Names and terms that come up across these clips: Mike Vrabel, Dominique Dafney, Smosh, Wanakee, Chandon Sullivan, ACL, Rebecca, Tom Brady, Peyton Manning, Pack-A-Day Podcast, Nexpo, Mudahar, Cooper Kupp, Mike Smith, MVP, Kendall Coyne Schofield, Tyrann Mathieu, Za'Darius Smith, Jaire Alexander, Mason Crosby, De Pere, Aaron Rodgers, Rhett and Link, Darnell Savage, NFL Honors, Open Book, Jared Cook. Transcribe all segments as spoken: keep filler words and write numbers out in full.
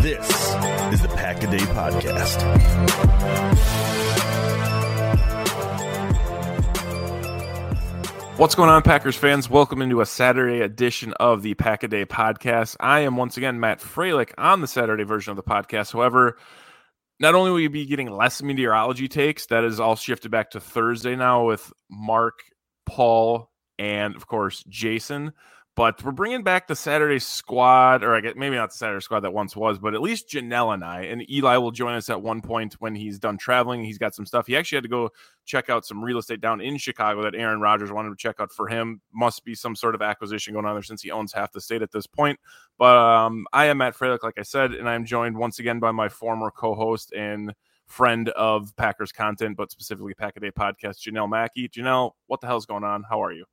This is the Pack-A-Day Podcast. What's going on, Packers fans? Welcome into a Saturday edition of the Pack-A-Day Podcast. I am once again Matt Froehlich on the Saturday version of the podcast. However, not only will you be getting less meteorology takes, that is all shifted back to Thursday now with Mark, Paul, and of course Jason. But we're bringing back the Saturday squad, or I guess maybe not the Saturday squad that once was, but at least Janelle and I, and Eli will join us at one point when he's done traveling. He's got some stuff. He actually had to go check out some real estate down in Chicago that Aaron Rodgers wanted to check out for him. Must be some sort of acquisition going on there since he owns half the state at this point. But um, I am Matt Froehlich, like I said, and I'm joined once again by my former co-host and friend of Packers content, but specifically Pack-A-Day Podcast, Janelle Mackey. Janelle, what the hell's going on? How are you?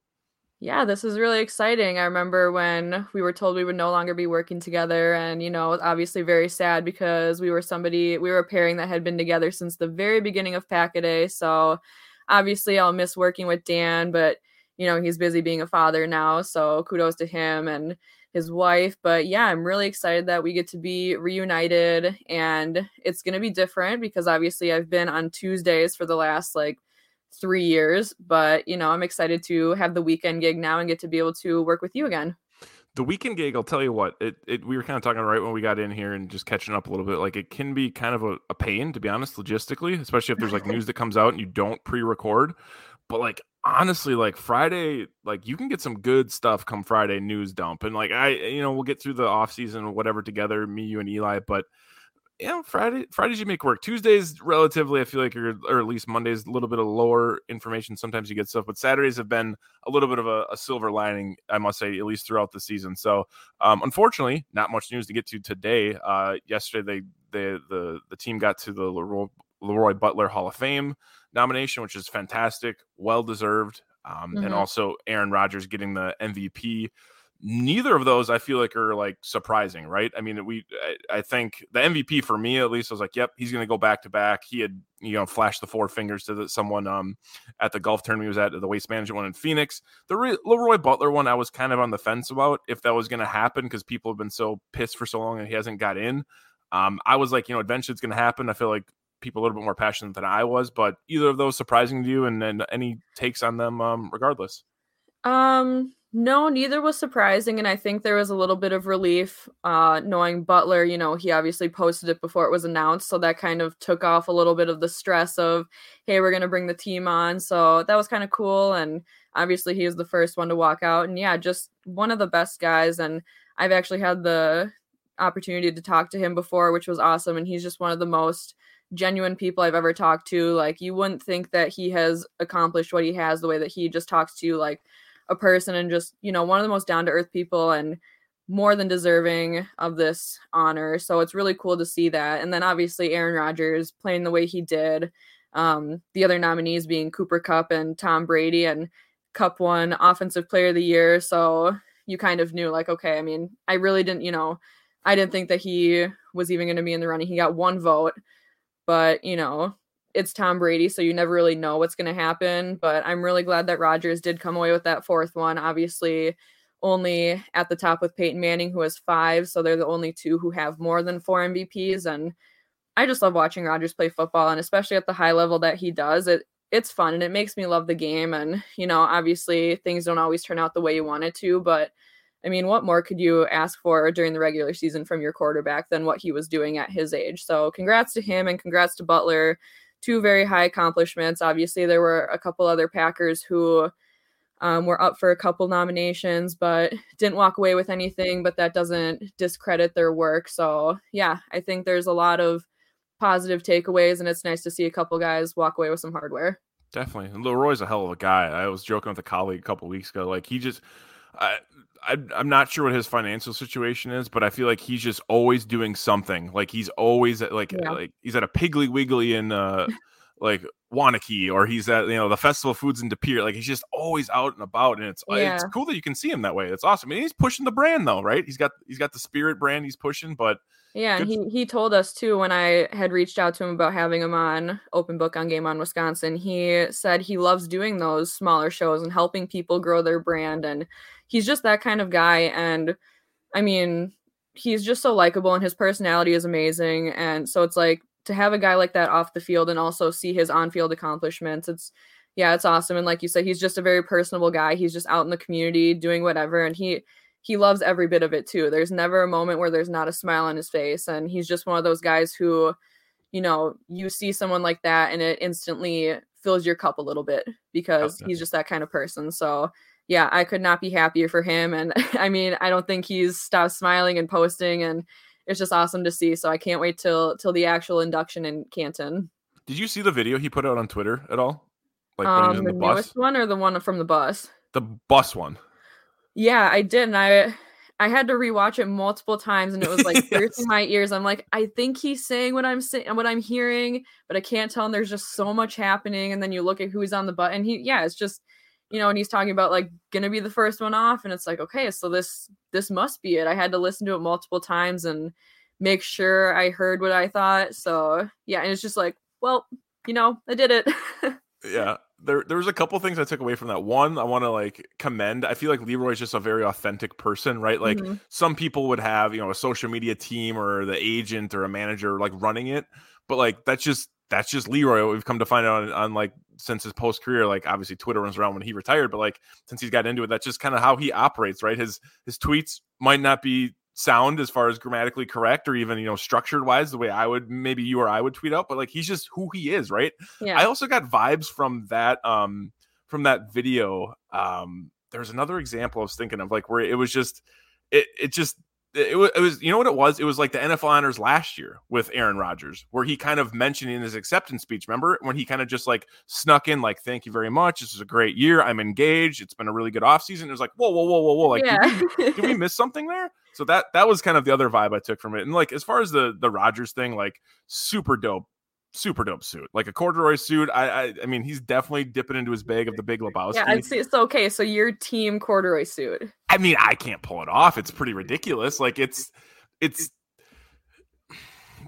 Yeah, this is really exciting. I remember when we were told we would no longer be working together, and, you know, obviously very sad because we were somebody, we were a pairing that had been together since the very beginning of Pack-A-Day. So obviously I'll miss working with Dan, but, you know, he's busy being a father now. So kudos to him and his wife. But yeah, I'm really excited that we get to be reunited, and it's going to be different because obviously I've been on Tuesdays for the last like three years, but you know, I'm excited to have the weekend gig now and get to be able to work with you again. The weekend gig, I'll tell you what, it, it we were kind of talking right when we got in here and just catching up a little bit. Like, it can be kind of a, a pain, to be honest, logistically, especially if there's like news that comes out and you don't pre-record. But like, honestly, like Friday, like you can get some good stuff come Friday news dump, and like I, you know, we'll get through the off season or whatever together, me, you, and Eli, but. Yeah, Friday. Fridays you make work. Tuesdays, relatively, I feel like, or, or at least Mondays, a little bit of lower information. Sometimes you get stuff, but Saturdays have been a little bit of a, a silver lining, I must say, at least throughout the season. So, um, unfortunately, not much news to get to today. Uh, yesterday, they, they the the team got to the Leroy, Leroy Butler Hall of Fame nomination, which is fantastic, well deserved, um, mm-hmm. and also Aaron Rodgers getting the M V P. Neither of those I feel like are like surprising, right? I mean, we I, I think the M V P for me, at least, I was like, yep, he's going to go back to back. He had, you know, flashed the four fingers to the, someone um at the golf tournament he was at, the Waste Management one in Phoenix. The Re- Leroy Butler one, I was kind of on the fence about if that was going to happen because people have been so pissed for so long and he hasn't got in. Um, I was like, you know, eventually it's going to happen. I feel like people a little bit more passionate than I was, but either of those surprising to you, and then any takes on them, um, regardless. Um. No, neither was surprising, and I think there was a little bit of relief uh, knowing Butler. You know, he obviously posted it before it was announced, so that kind of took off a little bit of the stress of, hey, we're going to bring the team on. So that was kind of cool, and obviously he was the first one to walk out. And, yeah, just one of the best guys, and I've actually had the opportunity to talk to him before, which was awesome, and he's just one of the most genuine people I've ever talked to. Like, you wouldn't think that he has accomplished what he has the way that he just talks to you, like, a person, and just, you know, one of the most down-to-earth people and more than deserving of this honor. So it's really cool to see that. And then obviously Aaron Rodgers playing the way he did, um, the other nominees being Cooper Kupp and Tom Brady, and Kupp won Offensive Player of the Year. So you kind of knew, like, okay, I mean, I really didn't, you know, I didn't think that he was even going to be in the running. He got one vote, but, you know, it's Tom Brady, so you never really know what's going to happen. But I'm really glad that Rodgers did come away with that fourth one. Obviously, only at the top with Peyton Manning, who has five. So they're the only two who have more than four M V Ps. And I just love watching Rodgers play football, and especially at the high level that he does. It it's fun, and it makes me love the game. And, you know, obviously things don't always turn out the way you want it to, but I mean, what more could you ask for during the regular season from your quarterback than what he was doing at his age? So congrats to him and congrats to Butler. Two very high accomplishments. Obviously, there were a couple other Packers who um, were up for a couple nominations, but didn't walk away with anything, but that doesn't discredit their work. So yeah, I think there's a lot of positive takeaways, and it's nice to see a couple guys walk away with some hardware. Definitely. And Leroy's a hell of a guy. I was joking with a colleague a couple weeks ago. Like he just... I, I, I'm not sure what his financial situation is, but I feel like he's just always doing something. Like he's always at, like, yeah. like he's at a Piggly Wiggly in uh, like Wanakee, or he's at, you know, the Festival of Foods in De Pere. Like he's just always out and about, and it's yeah. it's cool that you can see him that way. It's awesome. I mean, he's pushing the brand though, right? He's got he's got the Spirit brand he's pushing, but yeah, and he he told us too when I had reached out to him about having him on Open Book on Game on Wisconsin. He said he loves doing those smaller shows and helping people grow their brand, and he's just that kind of guy. And I mean, he's just so likable, and his personality is amazing. And so it's like to have a guy like that off the field and also see his on-field accomplishments. It's yeah, it's awesome. And like you said, he's just a very personable guy. He's just out in the community doing whatever. And he, he loves every bit of it too. There's never a moment where there's not a smile on his face. And he's just one of those guys who, you know, you see someone like that and it instantly fills your cup a little bit because okay. he's just that kind of person. So yeah, I could not be happier for him. And I mean, I don't think he's stopped smiling and posting, and it's just awesome to see. So I can't wait till till the actual induction in Canton. Did you see the video he put out on Twitter at all? Like when um, he was in the, the bus? Newest one or the one from the bus? The bus one. Yeah, I did. And I I had to rewatch it multiple times, and it was like yes. piercing my ears. I'm like, I think he's saying what I'm saying, what I'm hearing, but I can't tell. And there's just so much happening. And then you look at who's on the bus, and he yeah, it's just. You know, and he's talking about like gonna be the first one off, and it's like, okay, so this this must be it. I had to listen to it multiple times and make sure I heard what I thought. So yeah, and it's just like, well, you know, I did it. yeah, there there was a couple things I took away from that. One, I want to like commend. I feel like Leroy's just a very authentic person, right? Like mm-hmm. some people would have, you know, a social media team or the agent or a manager like running it, but like that's just. That's just Leroy. We've come to find out on, on like since his post career, like obviously Twitter runs around when he retired, but like since he's got into it, that's just kind of how he operates, right? His his tweets might not be sound as far as grammatically correct or even, you know, structured wise, the way I would maybe you or I would tweet out, but like he's just who he is, right? Yeah. I also got vibes from that um from that video. Um, there's another example I was thinking of, like where it was just it it just. It was, it was, you know what it was? It was like the N F L Honors last year with Aaron Rodgers, where he kind of mentioned in his acceptance speech, remember, when he kind of just like snuck in, like, thank you very much. This is a great year. I'm engaged. It's been a really good offseason. It was like, whoa, whoa, whoa, whoa, whoa. Like, yeah. did, we, did we miss something there? So that, that was kind of the other vibe I took from it. And like, as far as the, the Rodgers thing, like super dope, super dope suit, like a corduroy suit. I, I, I mean, he's definitely dipping into his bag of the Big Lebowski. Yeah, I'd say it's okay. So your team corduroy suit. I mean, I can't pull it off. It's pretty ridiculous. Like it's, it's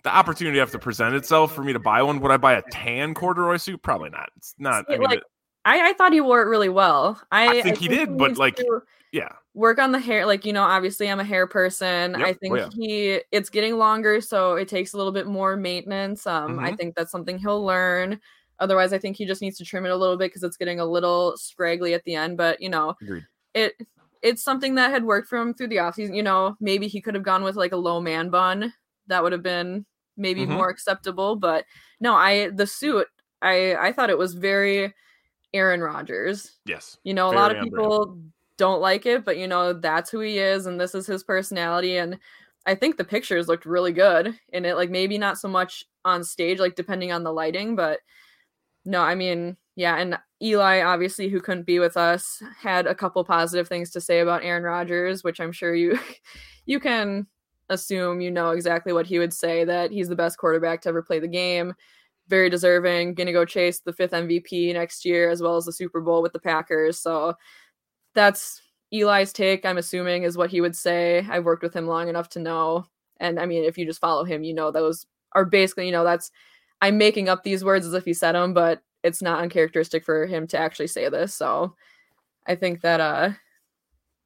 the opportunity have to present itself for me to buy one. Would I buy a tan corduroy suit? Probably not. It's not. See, I mean, like, it, I, I thought he wore it really well. I, I, think, I think he did, he but like, to, yeah, work on the hair. Like, you know, obviously I'm a hair person. Yep. I think oh, yeah. he, it's getting longer, so it takes a little bit more maintenance. Um, mm-hmm. I think that's something he'll learn. Otherwise, I think he just needs to trim it a little bit because it's getting a little scraggly at the end, but you know, Agreed. it, It's something that had worked for him through the offseason. You know, maybe he could have gone with like a low man bun. That would have been maybe mm-hmm. more acceptable. But no, I the suit, I, I thought it was very Aaron Rodgers. Yes. You know, a lot of people brand. don't like it, but you know, that's who he is. And this is his personality. And I think the pictures looked really good in it. Like maybe not so much on stage, like depending on the lighting, but no, I mean, yeah. And Eli, obviously, who couldn't be with us, had a couple positive things to say about Aaron Rodgers, which I'm sure you you can assume you know exactly what he would say, that he's the best quarterback to ever play the game, very deserving, going to go chase the fifth M V P next year, as well as the Super Bowl with the Packers. So that's Eli's take, I'm assuming, is what he would say. I've worked with him long enough to know. And, I mean, if you just follow him, you know those are basically, you know, that's I'm making up these words as if he said them, but it's not uncharacteristic for him to actually say this. So I think that, uh,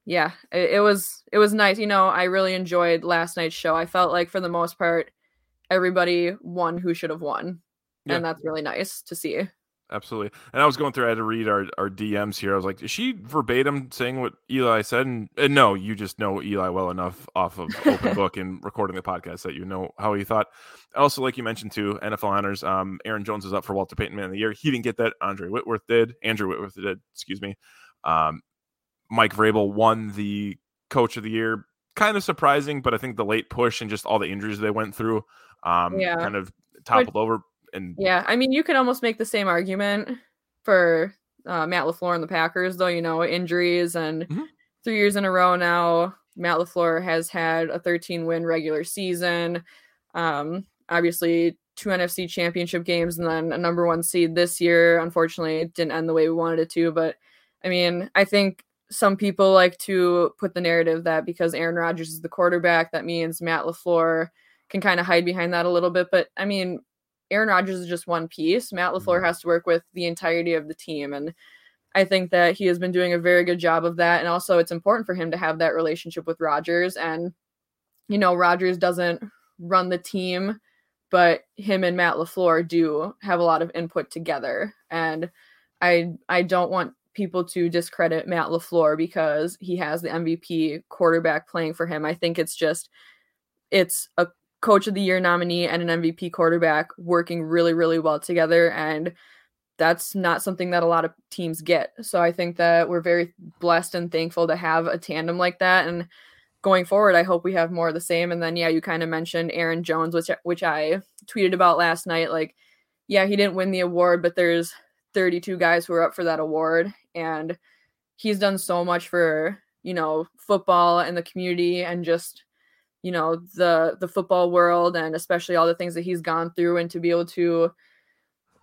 yeah, it, it was, it was nice. You know, I really enjoyed last night's show. I felt like for the most part, everybody won who should have won. Yeah. And that's really nice to see. Absolutely. And I was going through, I had to read our, our D Ms here. I was like, is she verbatim saying what Eli said? And, and no, you just know Eli well enough off of Open Book and recording the podcast that you know how he thought. Also, like you mentioned too, N F L Honors, um, Aaron Jones is up for Walter Payton Man of the Year. He didn't get that. Andre Whitworth did. Andrew Whitworth did, excuse me. Um, Mike Vrabel won the Coach of the Year. Kind of surprising, but I think the late push and just all the injuries they went through um, yeah. kind of toppled We're- over. And yeah, I mean, you could almost make the same argument for uh, Matt LaFleur and the Packers, though, you know, injuries and mm-hmm. three years in a row now, Matt LaFleur has had a thirteen win regular season. Um, obviously, two N F C championship games and then a number one seed this year. Unfortunately, it didn't end the way we wanted it to. But I mean, I think some people like to put the narrative that because Aaron Rodgers is the quarterback, that means Matt LaFleur can kind of hide behind that a little bit. But I mean, Aaron Rodgers is just one piece. Matt LaFleur has to work with the entirety of the team. And I think that he has been doing a very good job of that. And also it's important for him to have that relationship with Rodgers. And, you know, Rodgers doesn't run the team, but him and Matt LaFleur do have a lot of input together. And I, I don't want people to discredit Matt LaFleur because he has the M V P quarterback playing for him. I think it's just, it's a Coach of the Year nominee and an M V P quarterback working really, really well together. And that's not something that a lot of teams get. So I think that we're very blessed and thankful to have a tandem like that. And going forward, I hope we have more of the same. And then, yeah, you kind of mentioned Aaron Jones, which, which I tweeted about last night. Like, yeah, he didn't win the award, but there's thirty-two guys who are up for that award. And he's done so much for, you know, football and the community and just, you know, the, the football world, and especially all the things that he's gone through, and to be able to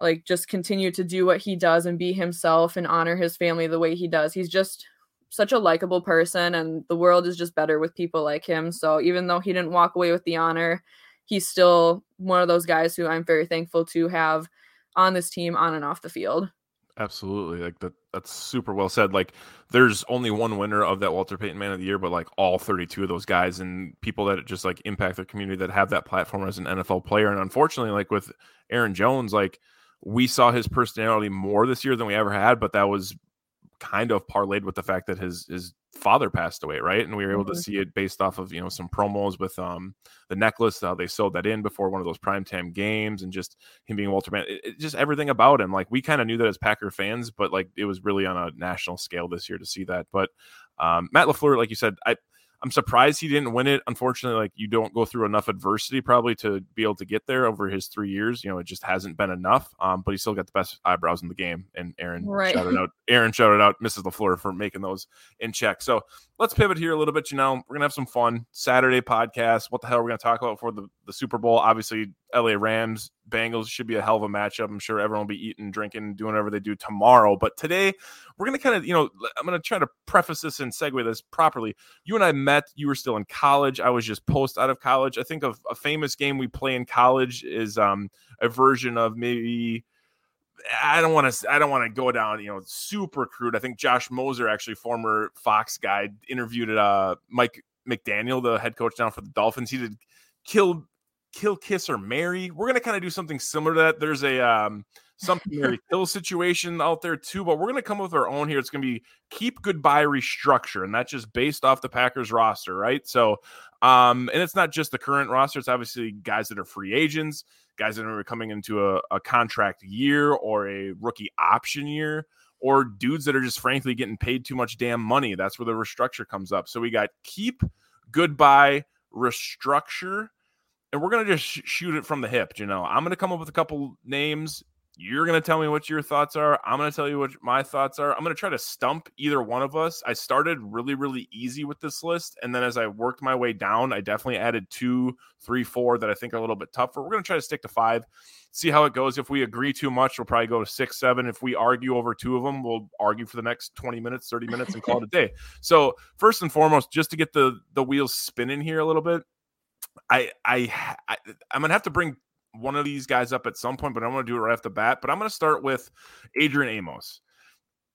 like, just continue to do what he does and be himself and honor his family the way he does. He's just such a likable person, and the world is just better with people like him. So even though he didn't walk away with the honor, he's still one of those guys who I'm very thankful to have on this team, on and off the field. Absolutely. Like that, that's super well said. Like there's only one winner of that Walter Payton Man of the Year, but like all thirty-two of those guys and people that just like impact their community that have that platform as an N F L player. And unfortunately, like with Aaron Jones, like we saw his personality more this year than we ever had, but that was kind of parlayed with the fact that his, his father passed away. Right. And we were able mm-hmm. to see it based off of, you know, some promos with um the necklace, how they sold that in before one of those primetime games, and just him being Walter Man, it, it, just everything about him. Like we kind of knew that as Packer fans, but like it was really on a national scale this year to see that. But um Matt LaFleur, like you said, I, I'm surprised he didn't win it. Unfortunately, like you don't go through enough adversity probably to be able to get there over his three years. You know, it just hasn't been enough. Um, but he still got the best eyebrows in the game. And Aaron right. shouted out, Aaron shouted out Missus LaFleur for making those in check. So let's pivot here a little bit. You know, we're gonna have some fun Saturday podcast. What the hell are we gonna talk about for the, the Super Bowl? Obviously, L A Rams, Bengals should be a hell of a matchup. I'm sure everyone will be eating, drinking, doing whatever they do tomorrow. But today, we're going to kind of, you know, I'm going to try to preface this and segue this properly. You and I met, you were still in college. I was just post out of college. I think of a famous game we play in college is um, a version of maybe, I don't want to, I don't want to go down, you know, super crude. I think Josh Moser, actually former Fox guy, interviewed uh, Mike McDaniel, the head coach now for the Dolphins. He did kill Kill, Kiss, or Marry. We're going to kind of do something similar to that. There's a um, something Mary Kill situation out there too, but we're going to come up with our own here. It's going to be Keep, Goodbye, Restructure, and that's just based off the Packers roster, right? So, um, and it's not just the current roster. It's obviously guys that are free agents, guys that are coming into a, a contract year or a rookie option year, or dudes that are just frankly getting paid too much damn money. That's where the restructure comes up. So we got Keep, Goodbye, Restructure. And we're going to just sh- shoot it from the hip, you know. I'm going to come up with a couple names. You're going to tell me what your thoughts are. I'm going to tell you what my thoughts are. I'm going to try to stump either one of us. I started really, really easy with this list. And then as I worked my way down, I definitely added two, three, four that I think are a little bit tougher. We're going to try to stick to five, see how it goes. If we agree too much, we'll probably go to six, seven. If we argue over two of them, we'll argue for the next twenty minutes, thirty minutes, and call it a day. So first and foremost, just to get the, the wheels spinning here a little bit, I, I, I, I'm going to have to bring one of these guys up at some point, but I want to do it right off the bat. But I'm going to start with Adrian Amos.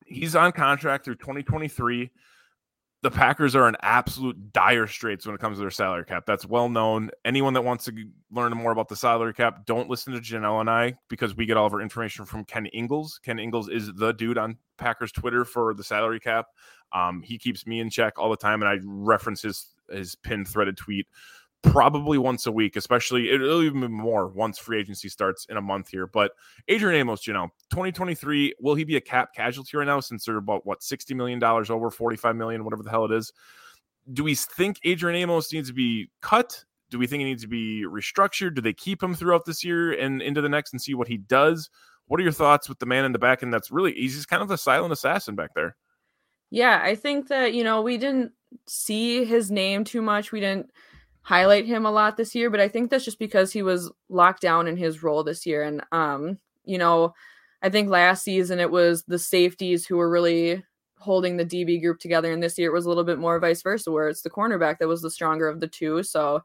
He's on contract through twenty twenty-three. The Packers are in absolute dire straits when it comes to their salary cap. That's well known. Anyone that wants to learn more about the salary cap, don't listen to Janelle and I, because we get all of our information from Ken Ingalls. Ken Ingalls is the dude on Packers Twitter for the salary cap. Um, he keeps me in check all the time, and I reference his, his pinned threaded tweet probably once a week, especially it'll even be more once free agency starts in a month here. But Adrian Amos, you know, twenty twenty-three, will he be a cap casualty right now since they're about, what, sixty million dollars over, forty-five million dollars, whatever the hell it is? Do we think Adrian Amos needs to be cut? Do we think he needs to be restructured? Do they keep him throughout this year and into the next and see what he does? What are your thoughts with the man in the back? And that's really, he's just kind of the silent assassin back there. Yeah, I think that, you know, we didn't see his name too much. We didn't highlight him a lot this year, but I think that's just because he was locked down in his role this year. And, um, you know, I think last season it was the safeties who were really holding the D B group together. And this year it was a little bit more vice versa, where it's the cornerback that was the stronger of the two. So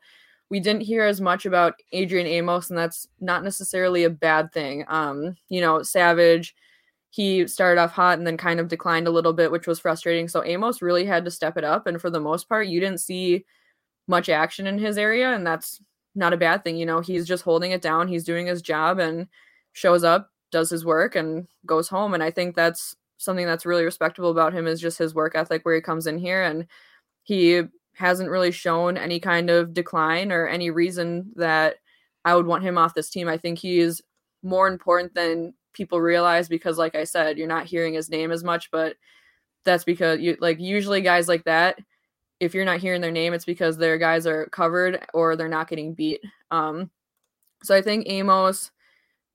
we didn't hear as much about Adrian Amos, and that's not necessarily a bad thing. Um, you know, Savage, he started off hot and then kind of declined a little bit, which was frustrating. So Amos really had to step it up. And for the most part, you didn't see much action in his area, and that's not a bad thing. You know, he's just holding it down. He's doing his job and shows up, does his work, and goes home. And I think that's something that's really respectable about him, is just his work ethic, where he comes in here and he hasn't really shown any kind of decline or any reason that I would want him off this team. I think he is more important than people realize, because like I said, you're not hearing his name as much, but that's because you like usually guys like that, if you're not hearing their name, it's because their guys are covered or they're not getting beat. Um, so I think Amos,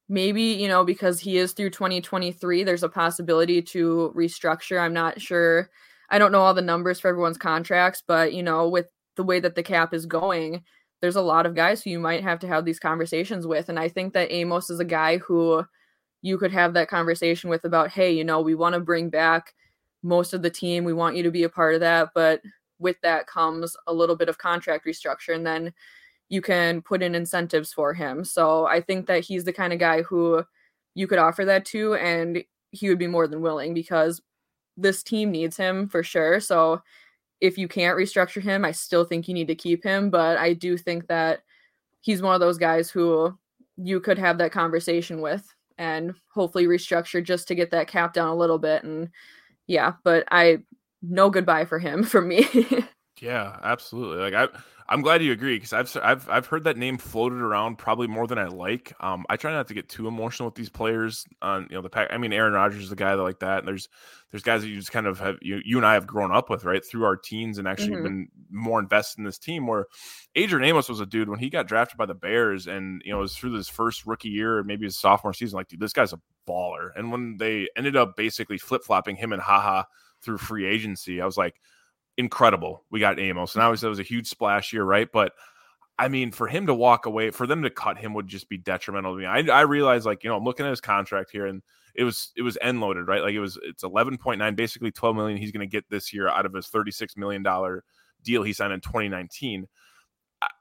maybe, you know, because he is through twenty twenty-three, there's a possibility to restructure. I'm not sure. I don't know all the numbers for everyone's contracts, but, you know, with the way that the cap is going, there's a lot of guys who you might have to have these conversations with. And I think that Amos is a guy who you could have that conversation with about, hey, you know, we want to bring back most of the team. We want you to be a part of that, but with that comes a little bit of contract restructure, and then you can put in incentives for him. So I think that he's the kind of guy who you could offer that to, and he would be more than willing, because this team needs him for sure. So if you can't restructure him, I still think you need to keep him. But I do think that he's one of those guys who you could have that conversation with and hopefully restructure just to get that cap down a little bit. And yeah, but I, no goodbye for him, for me. Yeah, absolutely. Like I, I'm glad you agree, because I've, I've, I've heard that name floated around probably more than I like. Um, I try not to get too emotional with these players on, you know, the pack. I mean, Aaron Rodgers is a guy that like that. And there's, there's guys that you just kind of have, you, you and I have grown up with, right, through our teens, and actually mm-hmm. been more invested in this team, where Adrian Amos was a dude when he got drafted by the Bears, and, you know, it was through this first rookie year, or maybe his sophomore season, like, dude, this guy's a baller. And when they ended up basically flip-flopping him and haha, through free agency, I was like, incredible. We got Amos. And obviously, that was a huge splash year, right? But I mean, for him to walk away, for them to cut him would just be detrimental to me. I, I realized, like, you know, I'm looking at his contract here, and it was it was end loaded, right? Like it was it's eleven point nine, basically twelve million he's going to get this year out of his thirty-six million dollars deal he signed in twenty nineteen.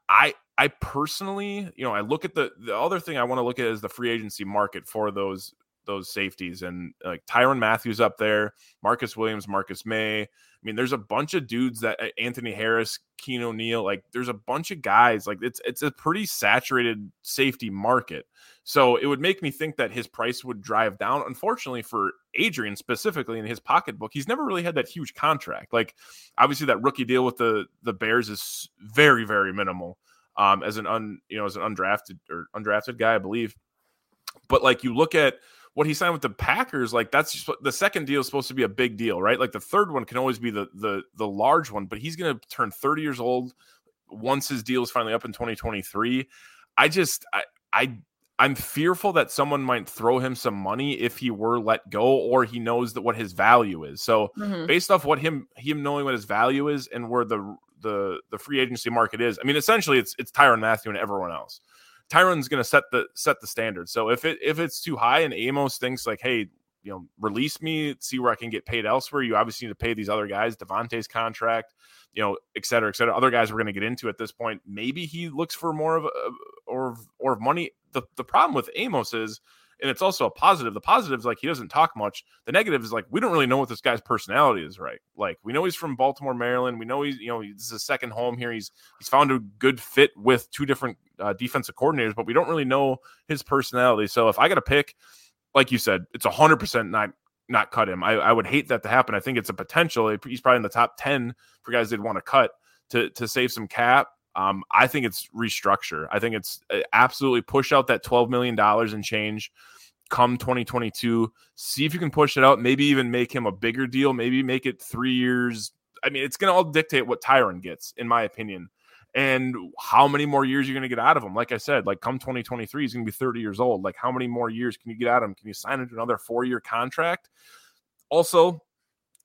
I I personally, you know, I look at the the other thing I want to look at is the free agency market for those. those safeties, and like Tyrann Mathieu up there, Marcus Williams, Marcus May. I mean, there's a bunch of dudes that Anthony Harris, Keen O'Neal, like there's a bunch of guys, like it's, it's a pretty saturated safety market. So it would make me think that his price would drive down. Unfortunately for Adrian specifically, in his pocketbook, he's never really had that huge contract. Like obviously that rookie deal with the, the Bears is very, very minimal um, as an un, you know, as an undrafted or undrafted guy, I believe. But like you look at what he signed with the Packers, like that's just, the second deal is supposed to be a big deal, right? Like the third one can always be the the the large one, but he's going to turn thirty years old once his deal is finally up in twenty twenty-three. I just, I, I, I'm fearful that someone might throw him some money if he were let go, or he knows that what his value is. So mm-hmm. based off what him, him knowing what his value is and where the, the, the free agency market is, I mean, essentially it's, it's Tyrann Mathieu and everyone else. Tyrann's going to set the set the standard. So if it if it's too high and Amos thinks like, hey, you know, release me, see where I can get paid elsewhere. You obviously need to pay these other guys, Devontae's contract, you know, et cetera, et cetera. Other guys we're going to get into at this point. Maybe he looks for more of a, or or of money. the, the problem with Amos is, and it's also a positive, the positive is like he doesn't talk much. The negative is like we don't really know what this guy's personality is, right? Like we know he's from Baltimore, Maryland. We know he's, you know, this is his second home here. He's he's found a good fit with two different uh, defensive coordinators, but we don't really know his personality. So if I got to pick, like you said, it's one hundred percent not not cut him. I, I would hate that to happen. I think it's a potential. He's probably in the top ten for guys they'd want to cut to to save some cap. Um, I think it's restructure. I think it's absolutely push out that twelve million dollars and change come twenty twenty-two. See if you can push it out. Maybe even make him a bigger deal. Maybe make it three years. I mean, it's going to all dictate what Tyron gets, in my opinion, and how many more years you're going to get out of him. Like I said, like come twenty twenty-three, he's going to be thirty years old. Like how many more years can you get out of him? Can you sign into another four-year contract? Also,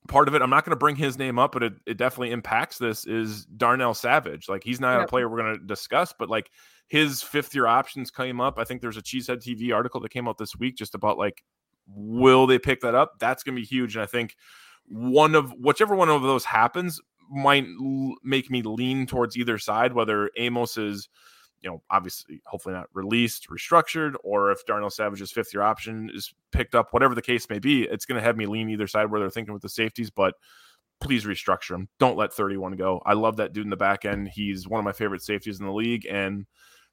part of it, I'm not going to bring his name up, but it, it definitely impacts this, is Darnell Savage. Like he's not yep. a player we're going to discuss, but like his fifth year options came up. I think there's a Cheesehead T V article that came out this week just about like, will they pick that up? That's going to be huge. And I think one of whichever one of those happens might l- make me lean towards either side, whether Amos is, you know, obviously hopefully not released, restructured, or if Darnell Savage's fifth year option is picked up, whatever the case may be, it's going to have me lean either side where they're thinking with the safeties, but please restructure him. Don't let thirty-one go. I love that dude in the back end. He's one of my favorite safeties in the league, and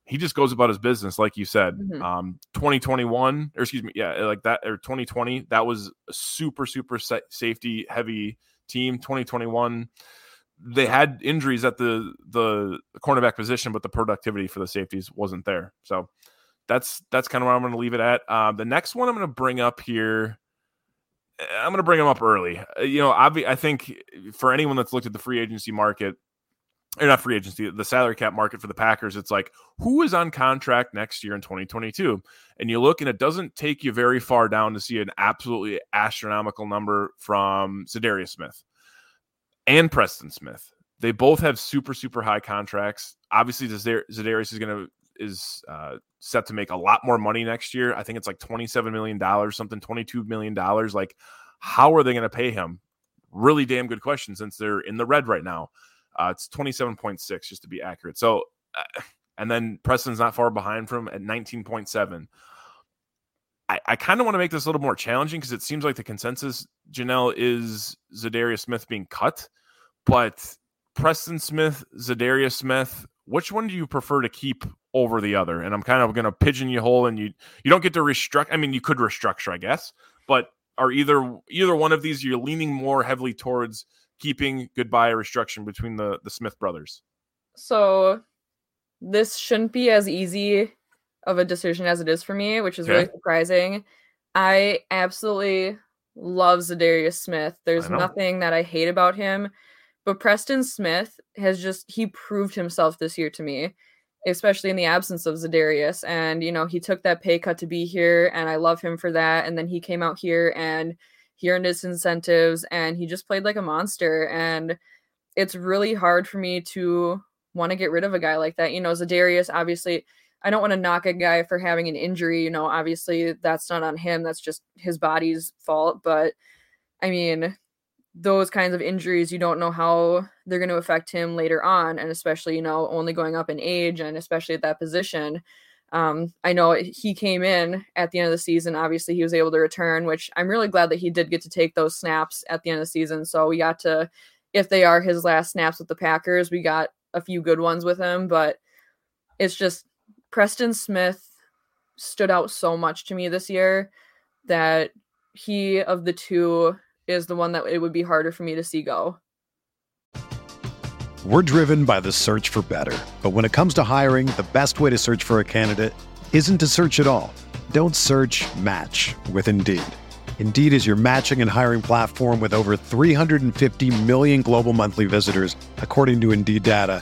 he just goes about his business. Like you said, mm-hmm. um, twenty twenty-one, or excuse me. Yeah. Like that, or twenty twenty, that was a super, super safety heavy team. twenty twenty-one, they had injuries at the the cornerback position, but the productivity for the safeties wasn't there. So that's that's kind of where I'm going to leave it at. Uh, the next one I'm going to bring up here, I'm going to bring him up early. You know, obvi- I think for anyone that's looked at the free agency market, or not free agency, the salary cap market for the Packers, it's like, who is on contract next year in twenty twenty-two? And you look, and it doesn't take you very far down to see an absolutely astronomical number from Za'Darius Smith and Preston Smith. They both have super, super high contracts. Obviously, Za'Darius is going to is uh, set to make a lot more money next year. I think it's like twenty-seven million dollars, something twenty-two million dollars. Like, how are they going to pay him? Really damn good question, since they're in the red right now. Uh, it's twenty-seven point six, just to be accurate. So, uh, and then Preston's not far behind from at nineteen point seven. I, I kind of want to make this a little more challenging because it seems like the consensus, Janelle, is Za'Darius Smith being cut. But Preston Smith, Za'Darius Smith, which one do you prefer to keep over the other? And I'm kind of going to pigeonhole, and you you don't get to restructure. I mean, you could restructure, I guess. But are either either one of these you're leaning more heavily towards keeping, goodbye, or restructuring between the, the Smith brothers? So this shouldn't be as easy of a decision as it is for me, which is yeah. really surprising. I absolutely love Za'Darius Smith. There's nothing that I hate about him, but Preston Smith has just, he proved himself this year to me, especially in the absence of Za'Darius. And, you know, he took that pay cut to be here, and I love him for that. And then he came out here and he earned his incentives, and he just played like a monster. And it's really hard for me to want to get rid of a guy like that. You know, Za'Darius, obviously, I don't want to knock a guy for having an injury. You know, obviously that's not on him. That's just his body's fault. But I mean, those kinds of injuries, you don't know how they're going to affect him later on. And especially, you know, only going up in age, and especially at that position. Um, I know he came in at the end of the season. Obviously he was able to return, which I'm really glad that he did get to take those snaps at the end of the season. So we got to, if they are his last snaps with the Packers, we got a few good ones with him, but it's just, Preston Smith stood out so much to me this year that he, of the two, is the one that it would be harder for me to see go. We're driven by the search for better. But when it comes to hiring, the best way to search for a candidate isn't to search at all. Don't search, match with Indeed. Indeed is your matching and hiring platform with over three hundred fifty million global monthly visitors, according to Indeed data,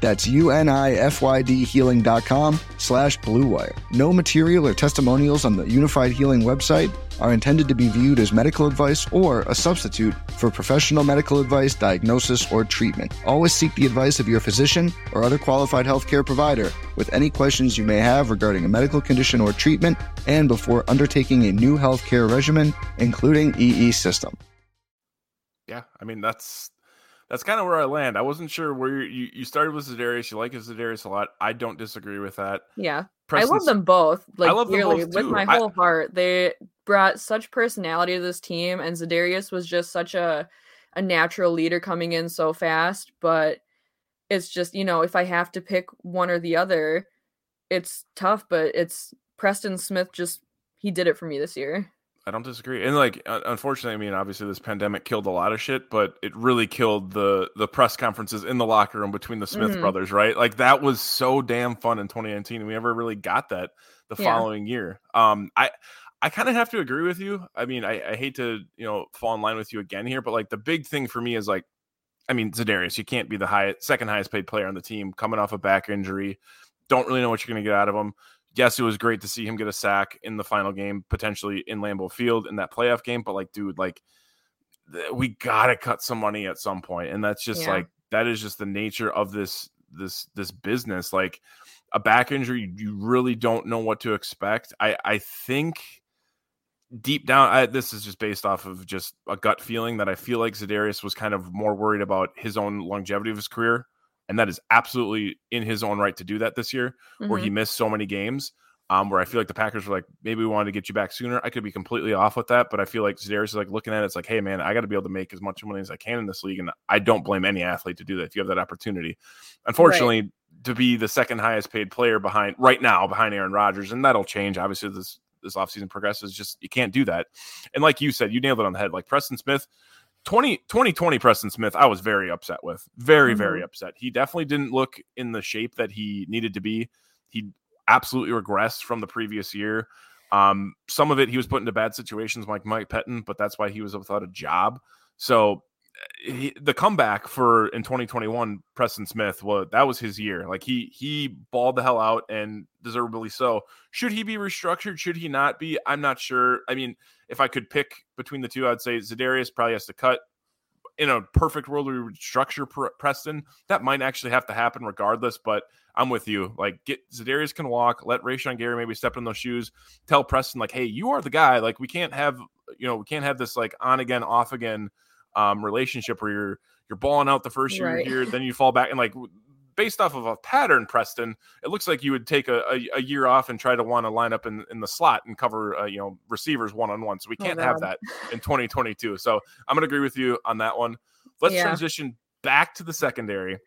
That's U N I F Y D healing.com slash bluewire. No material or testimonials on the Unified Healing website are intended to be viewed as medical advice or a substitute for professional medical advice, diagnosis, or treatment. Always seek the advice of your physician or other qualified healthcare provider with any questions you may have regarding a medical condition or treatment and before undertaking a new healthcare regimen, including E E System. Yeah, I mean, that's that's kind of where I land. I wasn't sure where you, you started with Za'Darius. You like Za'Darius a lot. I don't disagree with that. Yeah. Preston's, I love them both. Like, I love them both, with my whole I, heart. They brought such personality to this team, and Za'Darius was just such a, a natural leader coming in so fast. But it's just, you know, if I have to pick one or the other, it's tough, but it's Preston Smith. Just, he did it for me this year. I don't disagree. And like, unfortunately, I mean, obviously this pandemic killed a lot of shit, but it really killed the, the press conferences in the locker room between the Smith mm-hmm. brothers, right? Like that was so damn fun in twenty nineteen. And we never really got that the yeah. following year. Um, I, I kind of have to agree with you. I mean, I, I hate to, you know, fall in line with you again here, but like the big thing for me is like, I mean, Za'Darius, you can't be the high, second highest paid player on the team coming off a back injury. Don't really know what you're going to get out of him. Yes, it was great to see him get a sack in the final game, potentially in Lambeau Field in that playoff game. But like, dude, like th- we got to cut some money at some point. And that's just yeah. like, that is just the nature of this, this, this business. Like a back injury, you really don't know what to expect. I, I think deep down, I, this is just based off of just a gut feeling that I feel like Za'Darius was kind of more worried about his own longevity of his career. And that is absolutely in his own right to do that this year, mm-hmm. where he missed so many games, um, where I feel like the Packers were like, maybe we wanted to get you back sooner. I could be completely off with that, but I feel like Za'Darius is like looking at it, it's like, hey, man, I got to be able to make as much money as I can in this league. And I don't blame any athlete to do that if you have that opportunity. Unfortunately, right. to be the second highest paid player behind right now behind Aaron Rodgers, and that'll change, obviously, this, this offseason progresses, just you can't do that. And like you said, you nailed it on the head. Like Preston Smith, twenty twenty Preston Smith, I was very upset with. Very, mm-hmm. very upset. He definitely didn't look in the shape that he needed to be. He absolutely regressed from the previous year. Um, some of it he was put into bad situations like Mike Pettin, but that's why he was without a job. So he, the comeback for in twenty twenty-one, Preston Smith, well, that was his year. Like he he balled the hell out, and deservedly so. Should he be restructured? Should he not be? I'm not sure. I mean, if I could pick between the two, I'd say Za'Darius probably has to cut. In a perfect world, we would structure Preston. That might actually have to happen regardless, but I'm with you. Like, get Za'Darius can walk. Let Rashawn Gary maybe step in those shoes. Tell Preston, like, hey, you are the guy. Like, we can't have, you know, we can't have this, like, on-again, off-again um, relationship where you're you're balling out the first year, right. year, then you fall back. And, like, based off of a pattern, Preston, it looks like you would take a, a, a year off and try to want to line up in, in the slot and cover, uh, you know, receivers one-on-one. So we can't oh, have that in twenty twenty-two. So I'm going to agree with you on that one. Let's yeah. transition back to the secondary.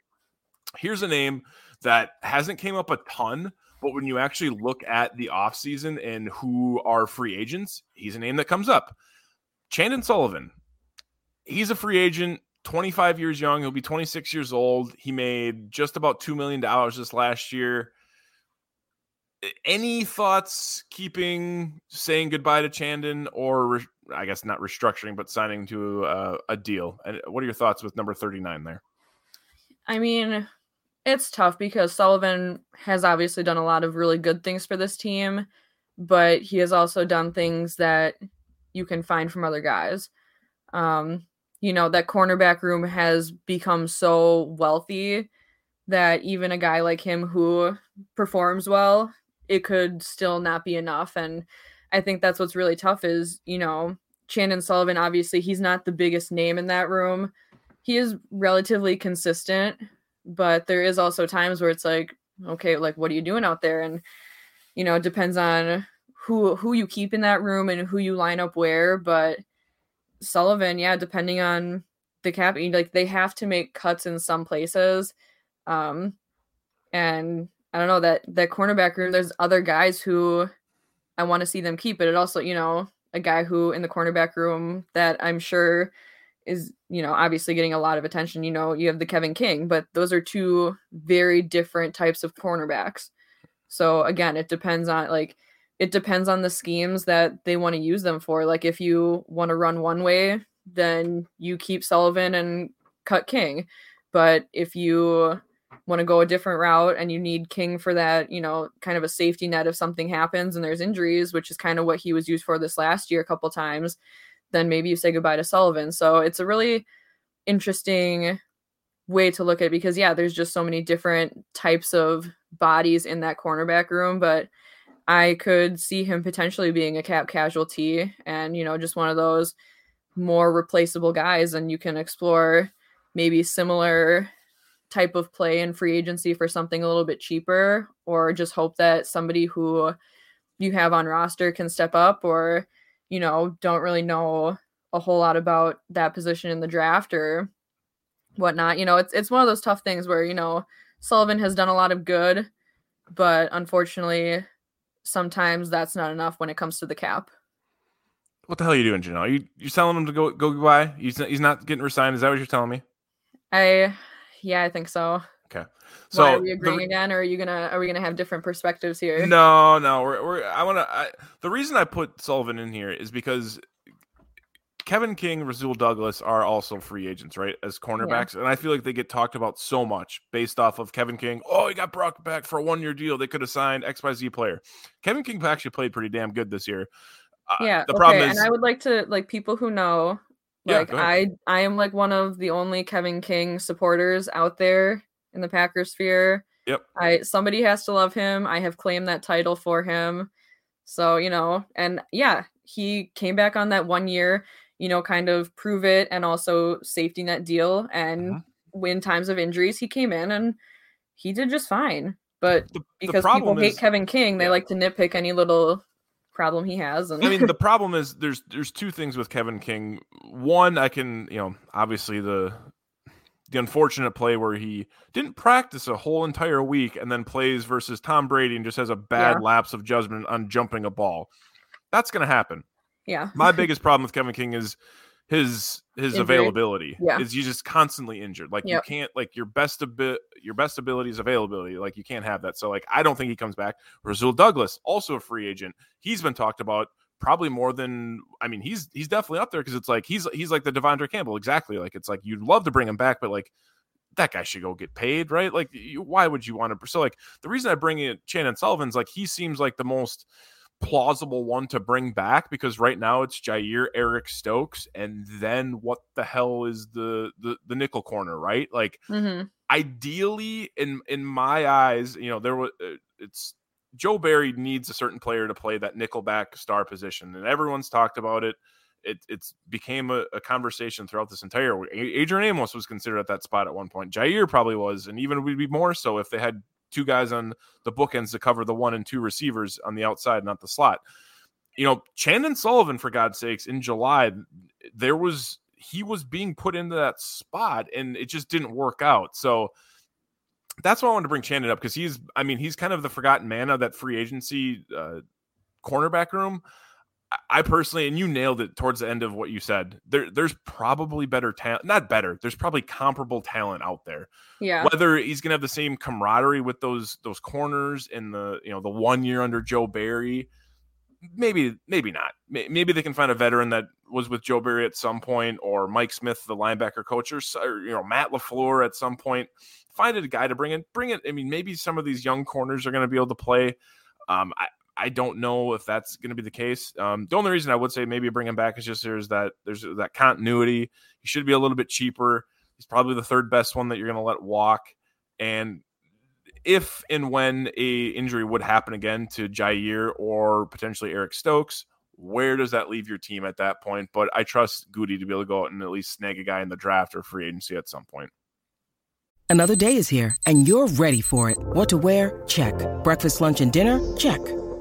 Here's a name that hasn't came up a ton, but when you actually look at the offseason and who are free agents, he's a name that comes up. Chandon Sullivan. He's a free agent. twenty-five years young. He'll be twenty-six years old. He made just about two million dollars this last year. Any thoughts keeping, saying goodbye to Chandon, or re- I guess not restructuring, but signing to a, a deal? And what are your thoughts with number thirty-nine there? I mean, it's tough because Sullivan has obviously done a lot of really good things for this team, but he has also done things that you can find from other guys. Um, you know, that cornerback room has become so wealthy that even a guy like him who performs well, it could still not be enough. And I think that's what's really tough is, you know, Chandon Sullivan, obviously, he's not the biggest name in that room. He is relatively consistent, but there is also times where it's like, okay, like, what are you doing out there? And, you know, it depends on who who you keep in that room and who you line up where. But Sullivan, yeah, depending on the cap, like, they have to make cuts in some places. Um, and I don't know, that, that cornerback room, there's other guys who I want to see them keep, but it also, you know, a guy who in the cornerback room that I'm sure is, you know, obviously getting a lot of attention, you know, you have the Kevin King, but those are two very different types of cornerbacks. So again, it depends on like, it depends on the schemes that they want to use them for. Like if you want to run one way, then you keep Sullivan and cut King. But if you want to go a different route and you need King for that, you know, kind of a safety net if something happens and there's injuries, which is kind of what he was used for this last year a couple times, then maybe you say goodbye to Sullivan. So it's a really interesting way to look at it because, yeah, there's just so many different types of bodies in that cornerback room, but I could see him potentially being a cap casualty and, you know, just one of those more replaceable guys, and you can explore maybe similar type of play in free agency for something a little bit cheaper, or just hope that somebody who you have on roster can step up, or, you know, don't really know a whole lot about that position in the draft or whatnot. You know, it's it's one of those tough things where, you know, Sullivan has done a lot of good, but unfortunately sometimes that's not enough when it comes to the cap. What the hell are you doing, Janelle? You you telling him to go go goodbye? He's not, he's not getting resigned. Is that what you're telling me? I Yeah, I think so. Okay. So Why, are we agreeing the, again, or are you gonna are we gonna have different perspectives here? No, no. We're we're I wanna. I, the reason I put Sullivan in here is because Kevin King, Rasul Douglas are also free agents, right? As cornerbacks, yeah. And I feel like they get talked about so much based off of Kevin King. Oh, he got brought back for a one-year deal. They could have signed X Y Z player. Kevin King actually played pretty damn good this year. Uh, yeah. The okay. problem is, and I would like to like people who know. Like yeah, I, I am like one of the only Kevin King supporters out there in the Packers sphere. Yep. I somebody has to love him. I have claimed that title for him. So, you know, and yeah, he came back on that one year, you know, kind of prove it and also safety net deal. And uh-huh. when times of injuries, he came in and he did just fine. But the, because the people is, hate Kevin King, they yeah. like to nitpick any little problem he has. And I mean, the problem is there's there's two things with Kevin King. One, I can, you know, obviously the the unfortunate play where he didn't practice a whole entire week and then plays versus Tom Brady and just has a bad yeah. lapse of judgment on jumping a ball. That's going to happen. Yeah. My biggest problem with Kevin King is his his Injury. availability. Yeah. Is he's just constantly injured. Like yep. you can't like your best abi- your best ability is availability. Like you can't have that. So like I don't think he comes back. Rasul Douglas, also a free agent. He's been talked about probably more than I mean he's he's definitely up there because it's like he's he's like the Devondre Campbell exactly. Like it's like you'd love to bring him back, but like that guy should go get paid, right? Like you, why would you want to? So like the reason I bring in Chandon Sullivan's like he seems like the most plausible one to bring back because right now it's Jaire, Eric Stokes, and then what the hell is the the, the nickel corner, right? Like mm-hmm. ideally in in my eyes, you know, there was it's Joe Barry needs a certain player to play that nickelback star position, and everyone's talked about it. It it's became a, a conversation throughout this entire week. Adrian Amos was considered at that spot at one point. Jaire probably was, and even would be more so if they had two guys on the bookends to cover the one and two receivers on the outside, not the slot. You know, Chandon Sullivan, for God's sakes, in July, there was, he was being put into that spot and it just didn't work out. So that's why I wanted to bring Chandon up. Cause he's, I mean, he's kind of the forgotten man of that free agency uh, cornerback room. I personally, and you nailed it towards the end of what you said, there, there's probably better talent, not better. There's probably comparable talent out there. Yeah. Whether he's going to have the same camaraderie with those, those corners in the, you know, the one year under Joe Barry, maybe maybe not. Maybe they can find a veteran that was with Joe Barry at some point, or Mike Smith, the linebacker coach, or, you know, Matt LaFleur at some point. Find a guy to bring in. Bring it. I mean, maybe some of these young corners are going to be able to play. Um, I I don't know if that's going to be the case. Um, the only reason I would say maybe bring him back is just there's that there's that continuity. He should be a little bit cheaper. He's probably the third best one that you're going to let walk. And if and when a injury would happen again to Jaire or potentially Eric Stokes, where does that leave your team at that point? But I trust Goody to be able to go out and at least snag a guy in the draft or free agency at some point. Another day is here, and you're ready for it. What to wear? Check. Breakfast, lunch, and dinner? Check.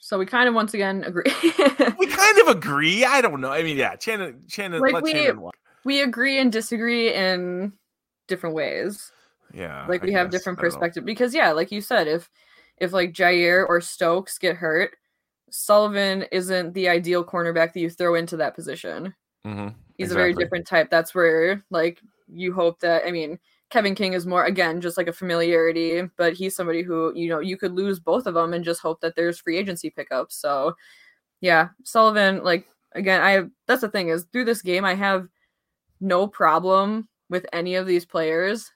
So we kind of once again agree. we kind of agree. I don't know. I mean, yeah, Chandon, Chandon, like let we, Chandon walk. We agree and disagree in different ways. Yeah, like we I have guess. different perspectives because, yeah, like you said, if if like Jaire or Stokes get hurt, Sullivan isn't the ideal cornerback that you throw into that position. Mm-hmm. He's exactly. a very different type. That's where like you hope that. I mean, Kevin King is more, again, just like a familiarity, but he's somebody who, you know, you could lose both of them and just hope that there's free agency pickups. So yeah, Sullivan, like, again, I, that's the thing is through this game, I have no problem with any of these players.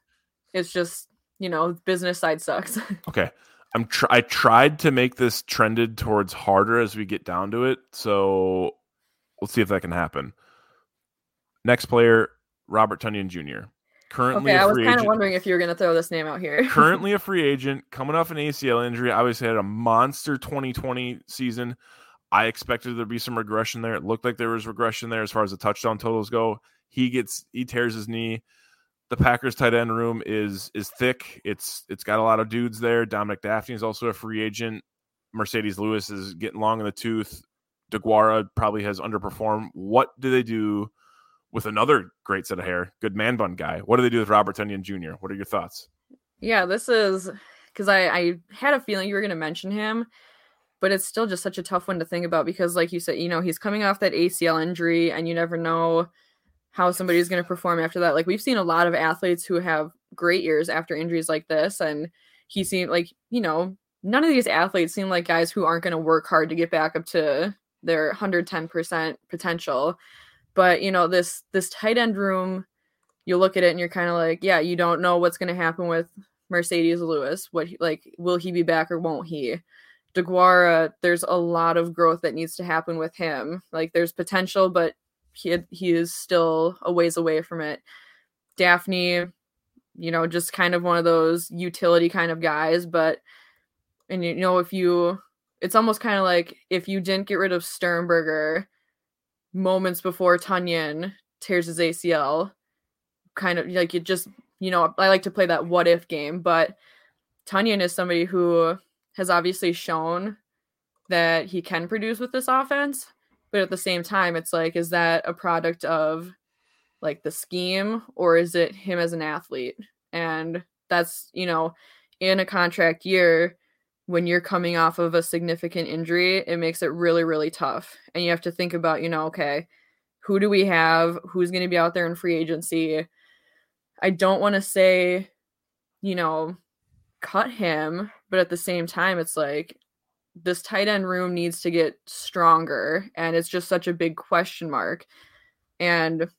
It's just, you know, business side sucks. Okay. I'm tr- I tried to make this trended towards harder as we get down to it. So we'll see if that can happen. Next player, Robert Tonyan Junior Currently, okay, a free I was kind of wondering if you were going to throw this name out here. Currently a free agent, coming off an A C L injury. Obviously had a monster twenty twenty season. I expected there to be some regression there. It looked like there was regression there as far as the touchdown totals go. He gets he tears his knee. The Packers tight end room is is thick. It's it's got a lot of dudes there. Dominique Dafney is also a free agent. Mercedes Lewis is getting long in the tooth. DeGuara probably has underperformed. What do they do with another great set of hair, good man bun guy? What do they do with Robert Tonyan Junior? What are your thoughts? Yeah, this is because I, I had a feeling you were going to mention him, but it's still just such a tough one to think about because, like you said, you know, he's coming off that A C L injury and you never know how somebody's going to perform after that. Like, we've seen a lot of athletes who have great years after injuries like this, and he seemed like, you know, none of these athletes seem like guys who aren't going to work hard to get back up to their one hundred ten percent potential. But, you know, this this tight end room, you look at it and you're kind of like, yeah, you don't know what's going to happen with Mercedes Lewis. What, like, will he be back or won't he? DeGuara, there's a lot of growth that needs to happen with him. Like, there's potential, but he he is still a ways away from it. Dafney, you know, just kind of one of those utility kind of guys. But, and you know, if you, it's almost kind of like if you didn't get rid of Sternberger moments before Tonyan tears his A C L, kind of like, it just, you know, I like to play that what if game, but Tonyan is somebody who has obviously shown that he can produce with this offense, but at the same time, it's like, is that a product of like the scheme or is it him as an athlete? And that's, you know, in a contract year, when you're coming off of a significant injury, it makes it really, really tough. And you have to think about, you know, okay, who do we have? Who's going to be out there in free agency? I don't want to say, you know, cut him, but at the same time, it's like this tight end room needs to get stronger. And it's just such a big question mark. And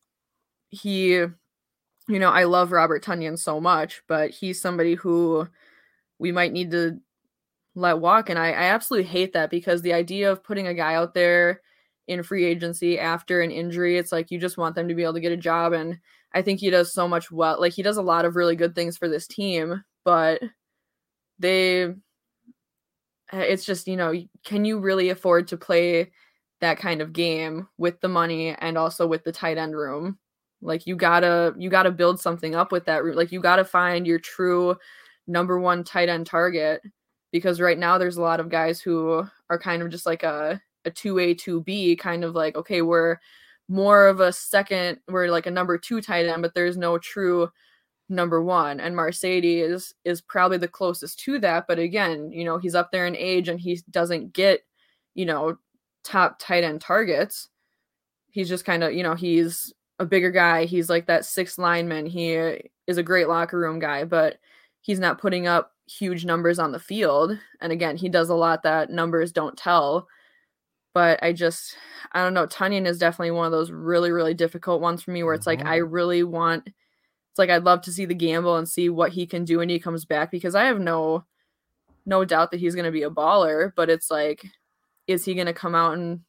he, you know, I love Robert Tonyan so much, but he's somebody who we might need to let walk. And I, I absolutely hate that because the idea of putting a guy out there in free agency after an injury. It's like, you just want them to be able to get a job. And I think he does so much well. Like, he does a lot of really good things for this team, but they, it's just, you know, can you really afford to play that kind of game with the money and also with the tight end room? Like, you gotta, you gotta build something up with that room. Like, you gotta find your true number one tight end target, because right now there's a lot of guys who are kind of just like a, a two A, two B kind of like, okay, we're more of a second, we're like a number two tight end, but there's no true number one. And Mercedes is probably the closest to that. But again, you know, he's up there in age and he doesn't get, you know, top tight end targets. He's just kind of, you know, he's a bigger guy. He's like that sixth lineman. He is a great locker room guy, but he's not putting up huge numbers on the field. And again, he does a lot that numbers don't tell. But I just, I don't know. Tonyan is definitely one of those really, really difficult ones for me where it's mm-hmm. like, I really want, it's like, I'd love to see the gamble and see what he can do when he comes back, because I have no, no doubt that he's going to be a baller, but it's like, is he going to come out and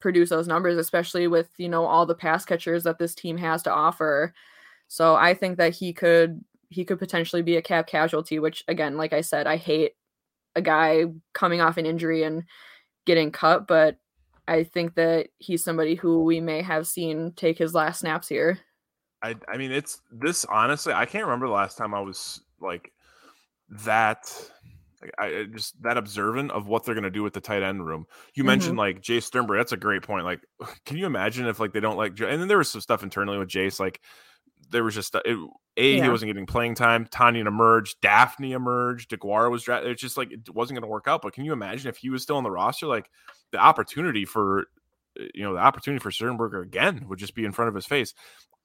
produce those numbers, especially with, you know, all the pass catchers that this team has to offer? So I think that he could, he could potentially be a cap casualty, which again, like I said, I hate a guy coming off an injury and getting cut, but I think that he's somebody who we may have seen take his last snaps here. I I mean, it's this, honestly, I can't remember the last time I was like that, I just that observant of what they're going to do with the tight end room. You mm-hmm. mentioned like Jay Sternberg. That's a great point. Like, can you imagine if like they don't like Joe? And then there was some stuff internally with Jace, like there was just it, a yeah. he wasn't getting playing time. Tonyan emerged, Dafney emerged, DeGuara was drafted. It's just like it wasn't going to work out. But can you imagine if he was still on the roster? Like the opportunity for you know the opportunity for Sternberger again would just be in front of his face.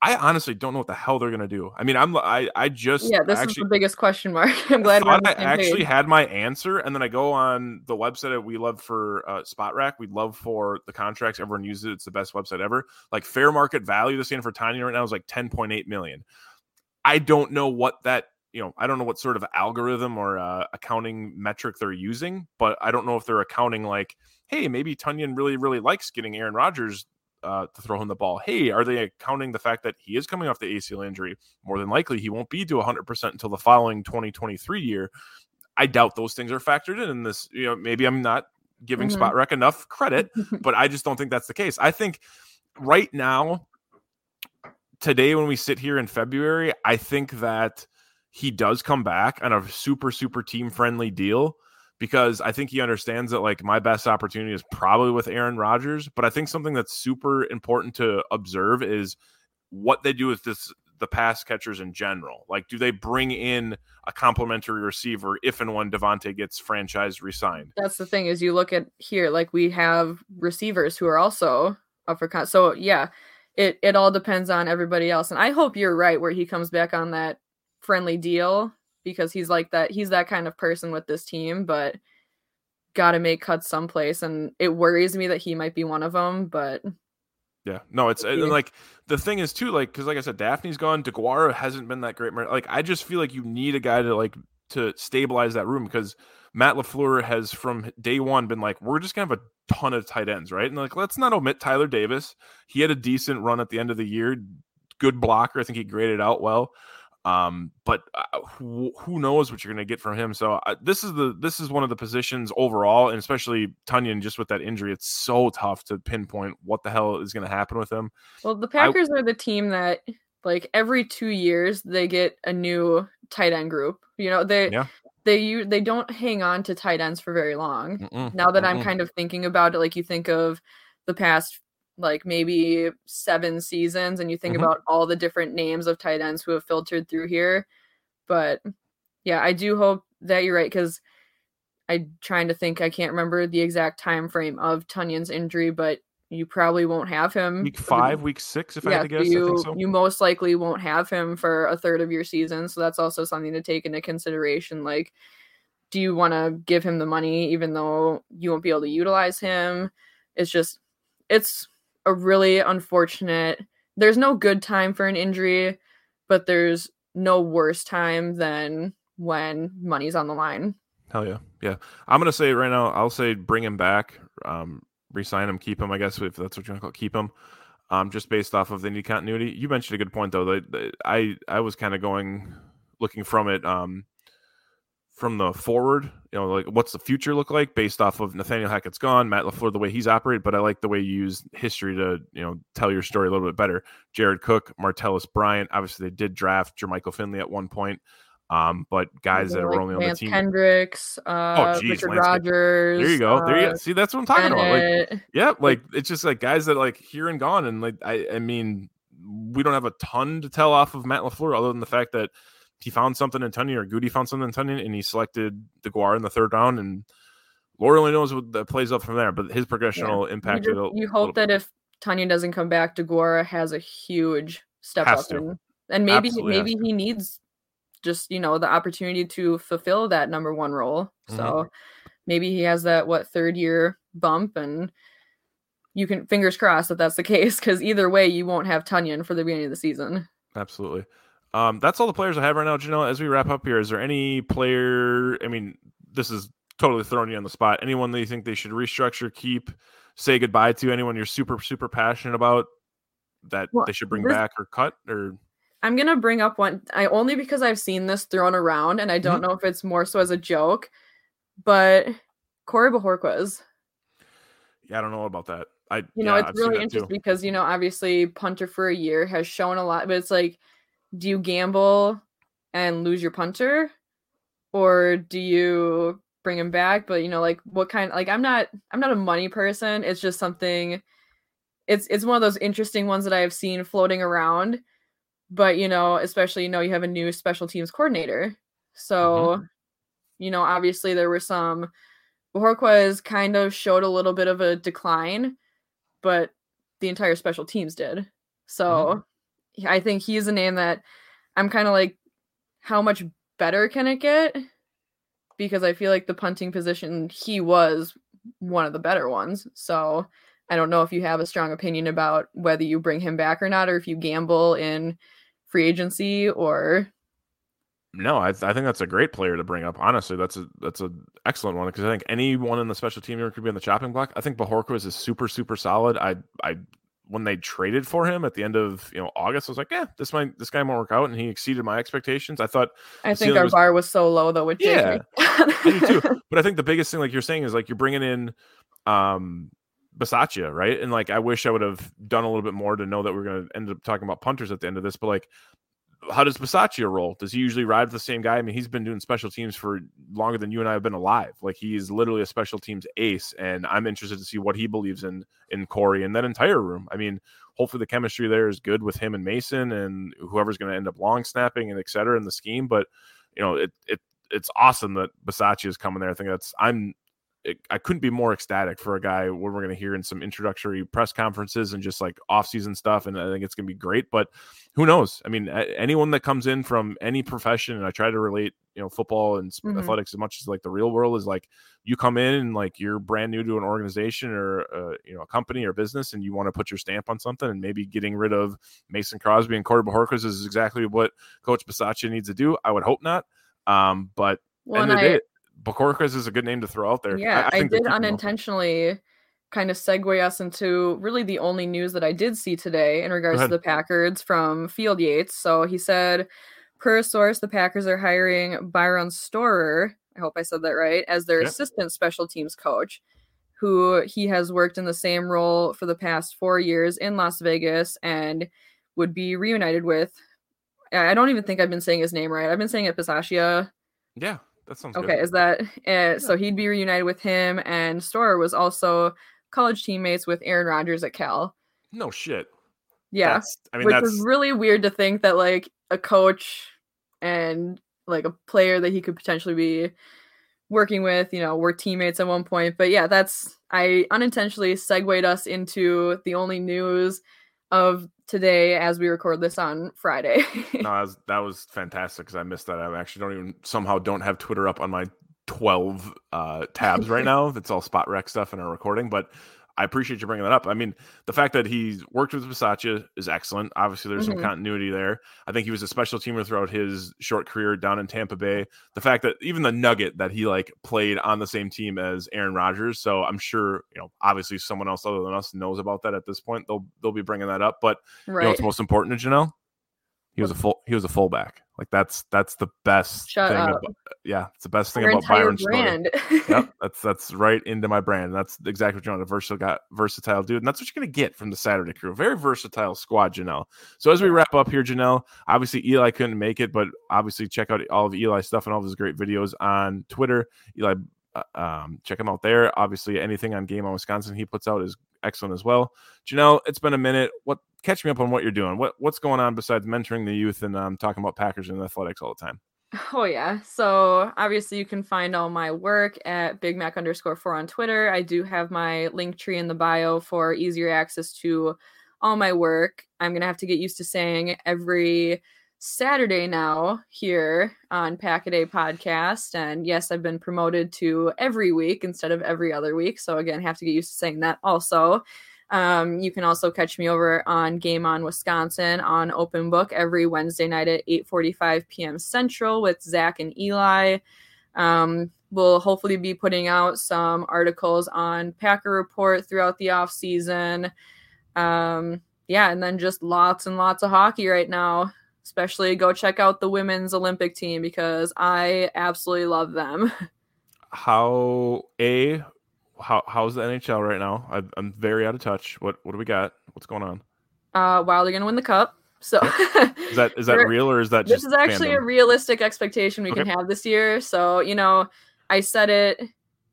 I honestly don't know what the hell they're going to do. I mean, I'm I I just yeah this actually, is the biggest question mark. I'm glad I, I actually page. had my answer, and then I go on the website that we love for uh, Spotrac. We love for the contracts. Everyone uses it. It's the best website ever. Like fair market value, the same for Tonyan right now is like ten point eight million. I don't know what that you know I don't know what sort of algorithm or uh, accounting metric they're using, but I don't know if they're accounting like, hey, maybe Tonyan really really likes getting Aaron Rodgers Uh, to throw him the ball. Hey, are they accounting the fact that he is coming off the A C L injury? More than likely, he won't be to one hundred percent until the following twenty twenty-three year. I doubt those things are factored in in this. You know, maybe I'm not giving mm-hmm. Spotrac enough credit, but I just don't think that's the case. I think right now, today, when we sit here in February, I think that he does come back on a super, super team-friendly deal, because I think he understands that, like, my best opportunity is probably with Aaron Rodgers. But I think something that's super important to observe is what they do with this the pass catchers in general. Like, do they bring in a complimentary receiver if and when Devontae gets franchise re-signed? That's the thing is you look at here, like, we have receivers who are also up for con- – so, yeah, it, it all depends on everybody else. And I hope you're right where he comes back on that friendly deal, because he's like that, he's that kind of person with this team, but got to make cuts someplace. And it worries me that he might be one of them, but yeah, no, it's it, like, the thing is too, like, cause like I said, Daphne's gone. DeGuara hasn't been that great. Like, I just feel like you need a guy to like, to stabilize that room, because Matt LaFleur has from day one been like, we're just going to have a ton of tight ends. Right. And like, let's not omit Tyler Davis. He had a decent run at the end of the year. Good blocker. I think he graded out well. Um, but uh, who, who knows what you're going to get from him. So uh, this is the, this is one of the positions overall, and especially Tonyan, just with that injury, it's so tough to pinpoint what the hell is going to happen with him. Well, the Packers I, are the team that like every two years they get a new tight end group, you know, they, yeah. they, they don't hang on to tight ends for very long. Mm-mm, now that mm-mm. I'm kind of thinking about it, like you think of the past like maybe seven seasons and you think mm-hmm. about all the different names of tight ends who have filtered through here. But yeah, I do hope that you're right, because I'm trying to think, I can't remember the exact time frame of Tonyan's injury, but you probably won't have him. Week five, the, week six, if yeah, I had to guess. You, I think so. You most likely won't have him for a third of your season. So that's also something to take into consideration. Like, do you want to give him the money even though you won't be able to utilize him? It's just, it's a really unfortunate, there's no good time for an injury, but there's no worse time than when money's on the line. Hell yeah. Yeah. I'm going to say right now, I'll say bring him back. Um, re-sign him, keep him, I guess, if that's what you want to call it, keep him, um, just based off of the need continuity. You mentioned a good point, though. They, they, I, I was kind of going, looking from it um, from the forward, you know, like what's the future look like based off of Nathaniel Hackett's gone, Matt LaFleur, the way he's operated, but I like the way you use history to, you know, tell your story a little bit better. Jared Cook, Martellus Bryant, obviously they did draft Jermichael Finley at one point. Um, but guys that like were only Lance on the team, Kendricks, uh, oh, geez, Richard Lance Rodgers. There you go. There you go. See, that's what I'm talking Bennett. about. Like, yeah, like it's just like guys that like here and gone. And like, I, I mean, we don't have a ton to tell off of Matt LaFleur, other than the fact that he found something in Tonyan, or Goody found something in Tonyan, and he selected DeGuara in the third round. And Lord only knows what that plays up from there. But his progression will yeah. impact it. You hope that bit. if Tonyan doesn't come back, DeGuara has a huge step has up, to. and maybe Absolutely maybe he needs. just, you know, the opportunity to fulfill that number one role. So mm-hmm. maybe he has that, what, third year bump, and you can, fingers crossed that that's the case, because either way you won't have Tonyan for the beginning of the season. Absolutely. Um, that's all the players I have right now. Janelle, as we wrap up here, is there any player, I mean, this is totally throwing you on the spot, anyone that you think they should restructure, keep, say goodbye to, anyone you're super, super passionate about that well, they should bring this- back or cut or... I'm going to bring up one, I only because I've seen this thrown around, and I don't mm-hmm. know if it's more so as a joke, but Corey Bojorquez. Yeah, I don't know about that. I You yeah, know, it's I've really interesting too. because, you know, obviously punter for a year has shown a lot, but it's like, do you gamble and lose your punter, or do you bring him back? But, you know, like what kind, like I'm not, I'm not a money person. It's just something, it's, it's one of those interesting ones that I have seen floating around. But, you know, especially, you know, you have a new special teams coordinator. So, mm-hmm. you know, obviously there were some, Bojorquez kind of showed a little bit of a decline, but the entire special teams did. So mm-hmm. I think he's a name that I'm kind of like, how much better can it get? Because I feel like the punting position, he was one of the better ones. So I don't know if you have a strong opinion about whether you bring him back or not, or if you gamble in free agency or. No, I, th- I think that's a great player to bring up. Honestly, that's a, that's an excellent one, because I think anyone in the special team could be on the chopping block. I think Bojorquez is super, super solid. I, I, when they traded for him at the end of, you know, August, I was like, yeah, this might, this guy might work out. And he exceeded my expectations. I thought, I think our was, bar was so low though. With yeah, I do too. But I think the biggest thing, like you're saying, is like, you're bringing in, um, Bisaccia, right? And like, I wish I would have done a little bit more to know that we we're going to end up talking about punters at the end of this, but like, how does Bisaccia roll? Does he usually ride with the same guy? I mean, he's been doing special teams for longer than you and I have been alive. Like, he's literally a special teams ace, and I'm interested to see what he believes in, in Corey and that entire room. I mean, hopefully the chemistry there is good with him and Mason and whoever's going to end up long snapping and et cetera in the scheme. But, you know, it, it, it's awesome that Bisaccia is coming there. I think that's, I'm, I couldn't be more ecstatic for a guy when we're going to hear in some introductory press conferences and just like off-season stuff. And I think it's going to be great, but who knows? I mean, anyone that comes in from any profession, and I try to relate, you know, football and mm-hmm. athletics as much as like the real world, is like, you come in and like you're brand new to an organization or uh, you know, a company or business, and you want to put your stamp on something, and maybe getting rid of Mason Crosby and Corey Bojorquez is exactly what Coach Bisaccia needs to do. I would hope not. Um, but well, end of the day, I- Bojorquez is a good name to throw out there. Yeah, I, I, I did unintentionally kind of segue us into really the only news that I did see today in regards to the Packers from Field Yates. So he said, per a source, the Packers are hiring Byron Storer, I hope I said that right, as their yeah. assistant special teams coach, who he has worked in the same role for the past four years in Las Vegas and would be reunited with. I don't even think I've been saying his name right. I've been saying it Bisaccia. Yeah. That sounds okay, good. Is that uh, so he'd be reunited with him, and Storer was also college teammates with Aaron Rodgers at Cal. No shit. Yeah. That's, I mean, Which that's... is really weird to think that like a coach and like a player that he could potentially be working with, you know, were teammates at one point. But yeah, that's, I unintentionally segued us into the only news of today as we record this on Friday. No, that was, that was fantastic, because I missed that. I actually don't even somehow don't have Twitter up on my twelve uh, tabs right now. It's all Spotrac stuff in our recording, but I appreciate you bringing that up. I mean, the fact that he's worked with Bisaccia is excellent. Obviously, there's mm-hmm. some continuity there. I think he was a special teamer throughout his short career down in Tampa Bay. The fact that even the nugget that he like played on the same team as Aaron Rodgers. So I'm sure, you know, obviously someone else other than us knows about that at this point. They'll they'll be bringing that up. But right. you know what's most important to Janelle? He was a full he was a fullback. Like that's that's the best Shut thing. About, yeah, it's the best thing Our about Byron Brand. Yep, that's that's right into my brand. That's exactly what you want, a versatile guy, versatile dude, and that's what you're gonna get from the Saturday crew. Very versatile squad, Janelle. So as we wrap up here, Janelle, obviously Eli couldn't make it, but obviously check out all of Eli's stuff and all of his great videos on Twitter. Eli, uh, um, check him out there. Obviously, anything on Game on Wisconsin he puts out is excellent as well. Janelle, it's been a minute. What? Catch me up on what you're doing. What what's going on besides mentoring the youth and um, talking about Packers and athletics all the time? Oh, yeah. So obviously you can find all my work at Big Mac underscore four on Twitter. I do have my link tree in the bio for easier access to all my work. I'm going to have to get used to saying every Saturday now here on Pack-A-Day Podcast. And yes, I've been promoted to every week instead of every other week. So again, have to get used to saying that also. Um, you can also catch me over on Game on Wisconsin on Open Book every Wednesday night at eight forty-five p.m. Central with Zach and Eli. Um, we'll hopefully be putting out some articles on Packer Report throughout the off season. Um, yeah, and then just lots and lots of hockey right now. Especially go check out the women's Olympic team because I absolutely love them. How a How how's the N H L right now? I, I'm very out of touch. What what do we got? What's going on? Uh, Wild are gonna win the cup. So is that is that real or is that just this is actually fandom? A realistic expectation we okay. can have this year? So you know, I said it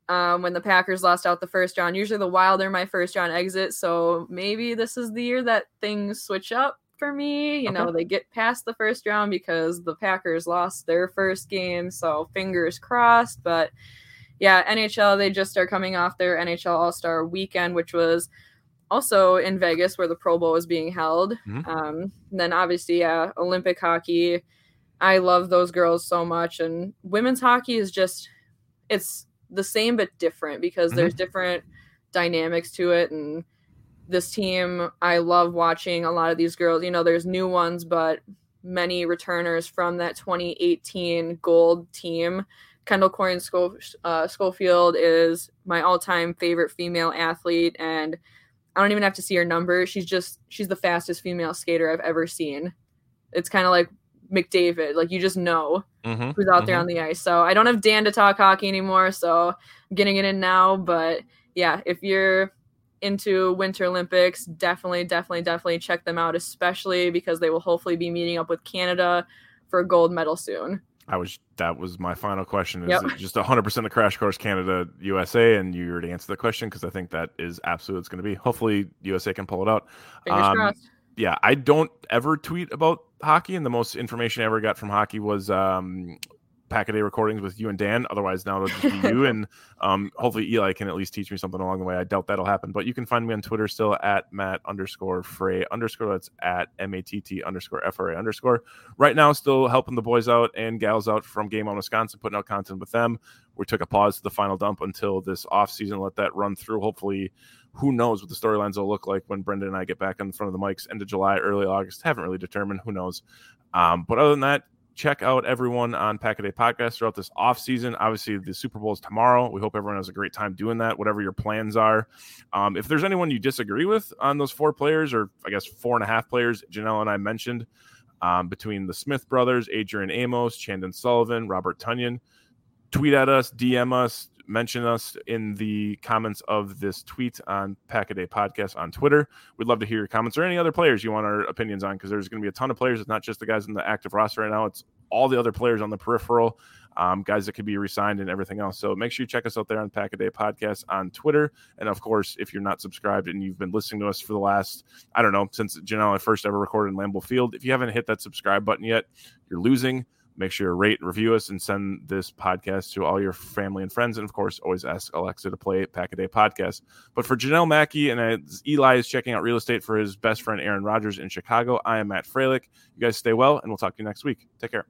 um, when the Packers lost out the first round. Usually the Wild are my first round exit. So maybe this is the year that things switch up for me. You okay. know, they get past the first round because the Packers lost their first game. So fingers crossed, but. Yeah, N H L, they just are coming off their N H L All-Star Weekend, which was also in Vegas where the Pro Bowl was being held. Mm-hmm. Um, and then obviously, yeah, Olympic hockey. I love those girls so much. And women's hockey is just, it's the same but different because mm-hmm. there's different dynamics to it. And this team, I love watching a lot of these girls. You know, there's new ones, but many returners from that twenty eighteen gold team. Kendall Coyne Scho- uh, Schofield is my all-time favorite female athlete, and I don't even have to see her number. She's just she's the fastest female skater I've ever seen. It's kind of like McDavid, like you just know mm-hmm, who's out mm-hmm. there on the ice. So I don't have Dan to talk hockey anymore, so I'm getting it in now. But yeah, if you're into Winter Olympics, definitely, definitely, definitely check them out, especially because they will hopefully be meeting up with Canada for a gold medal soon. I was that was my final question. Is yep. it just one hundred percent of Crash Course Canada U S A? And you already answered the question because I think that is absolutely it's going to be. Hopefully U S A can pull it out. Fingers um, crossed. Yeah, I don't ever tweet about hockey, and the most information I ever got from hockey was um, Pack-A-Day recordings with you and Dan. Otherwise, now it'll just be you, and um, hopefully Eli can at least teach me something along the way. I doubt that'll happen, but you can find me on Twitter still at Matt underscore Frey underscore. That's at M A T T underscore F R A underscore. Right now, still helping the boys out and gals out from Game on Wisconsin, putting out content with them. We took a pause to the final dump until this offseason. Let that run through. Hopefully, who knows what the storylines will look like when Brendan and I get back in front of the mics end of July, early August. Haven't really determined. Who knows? Um, but other than that, check out everyone on Pack-A-Day Podcast throughout this offseason. Obviously, the Super Bowl is tomorrow. We hope everyone has a great time doing that, whatever your plans are. Um, if there's anyone you disagree with on those four players, or I guess four and a half players, Janelle and I mentioned, um, between the Smith brothers, Adrian Amos, Chandon Sullivan, Robert Tonyan, tweet at us, D M us, mention us in the comments of this tweet on Pack-A-Day Podcast on Twitter. We'd love to hear your comments or any other players you want our opinions on, because there's going to be a ton of players. It's not just the guys in the active roster right now. It's all the other players on the peripheral, um, guys that could be re-signed and everything else. So make sure you check us out there on Pack-A-Day Podcast on Twitter. And, of course, if you're not subscribed and you've been listening to us for the last, I don't know, since Janelle and I first ever recorded in Lambeau Field, if you haven't hit that subscribe button yet, you're losing. Make sure to rate, review us, and send this podcast to all your family and friends. And, of course, always ask Alexa to play Pack-A-Day Podcast. But for Janelle Mackey, and Eli is checking out real estate for his best friend Aaron Rodgers in Chicago, I am Matt Froehlich. You guys stay well, and we'll talk to you next week. Take care.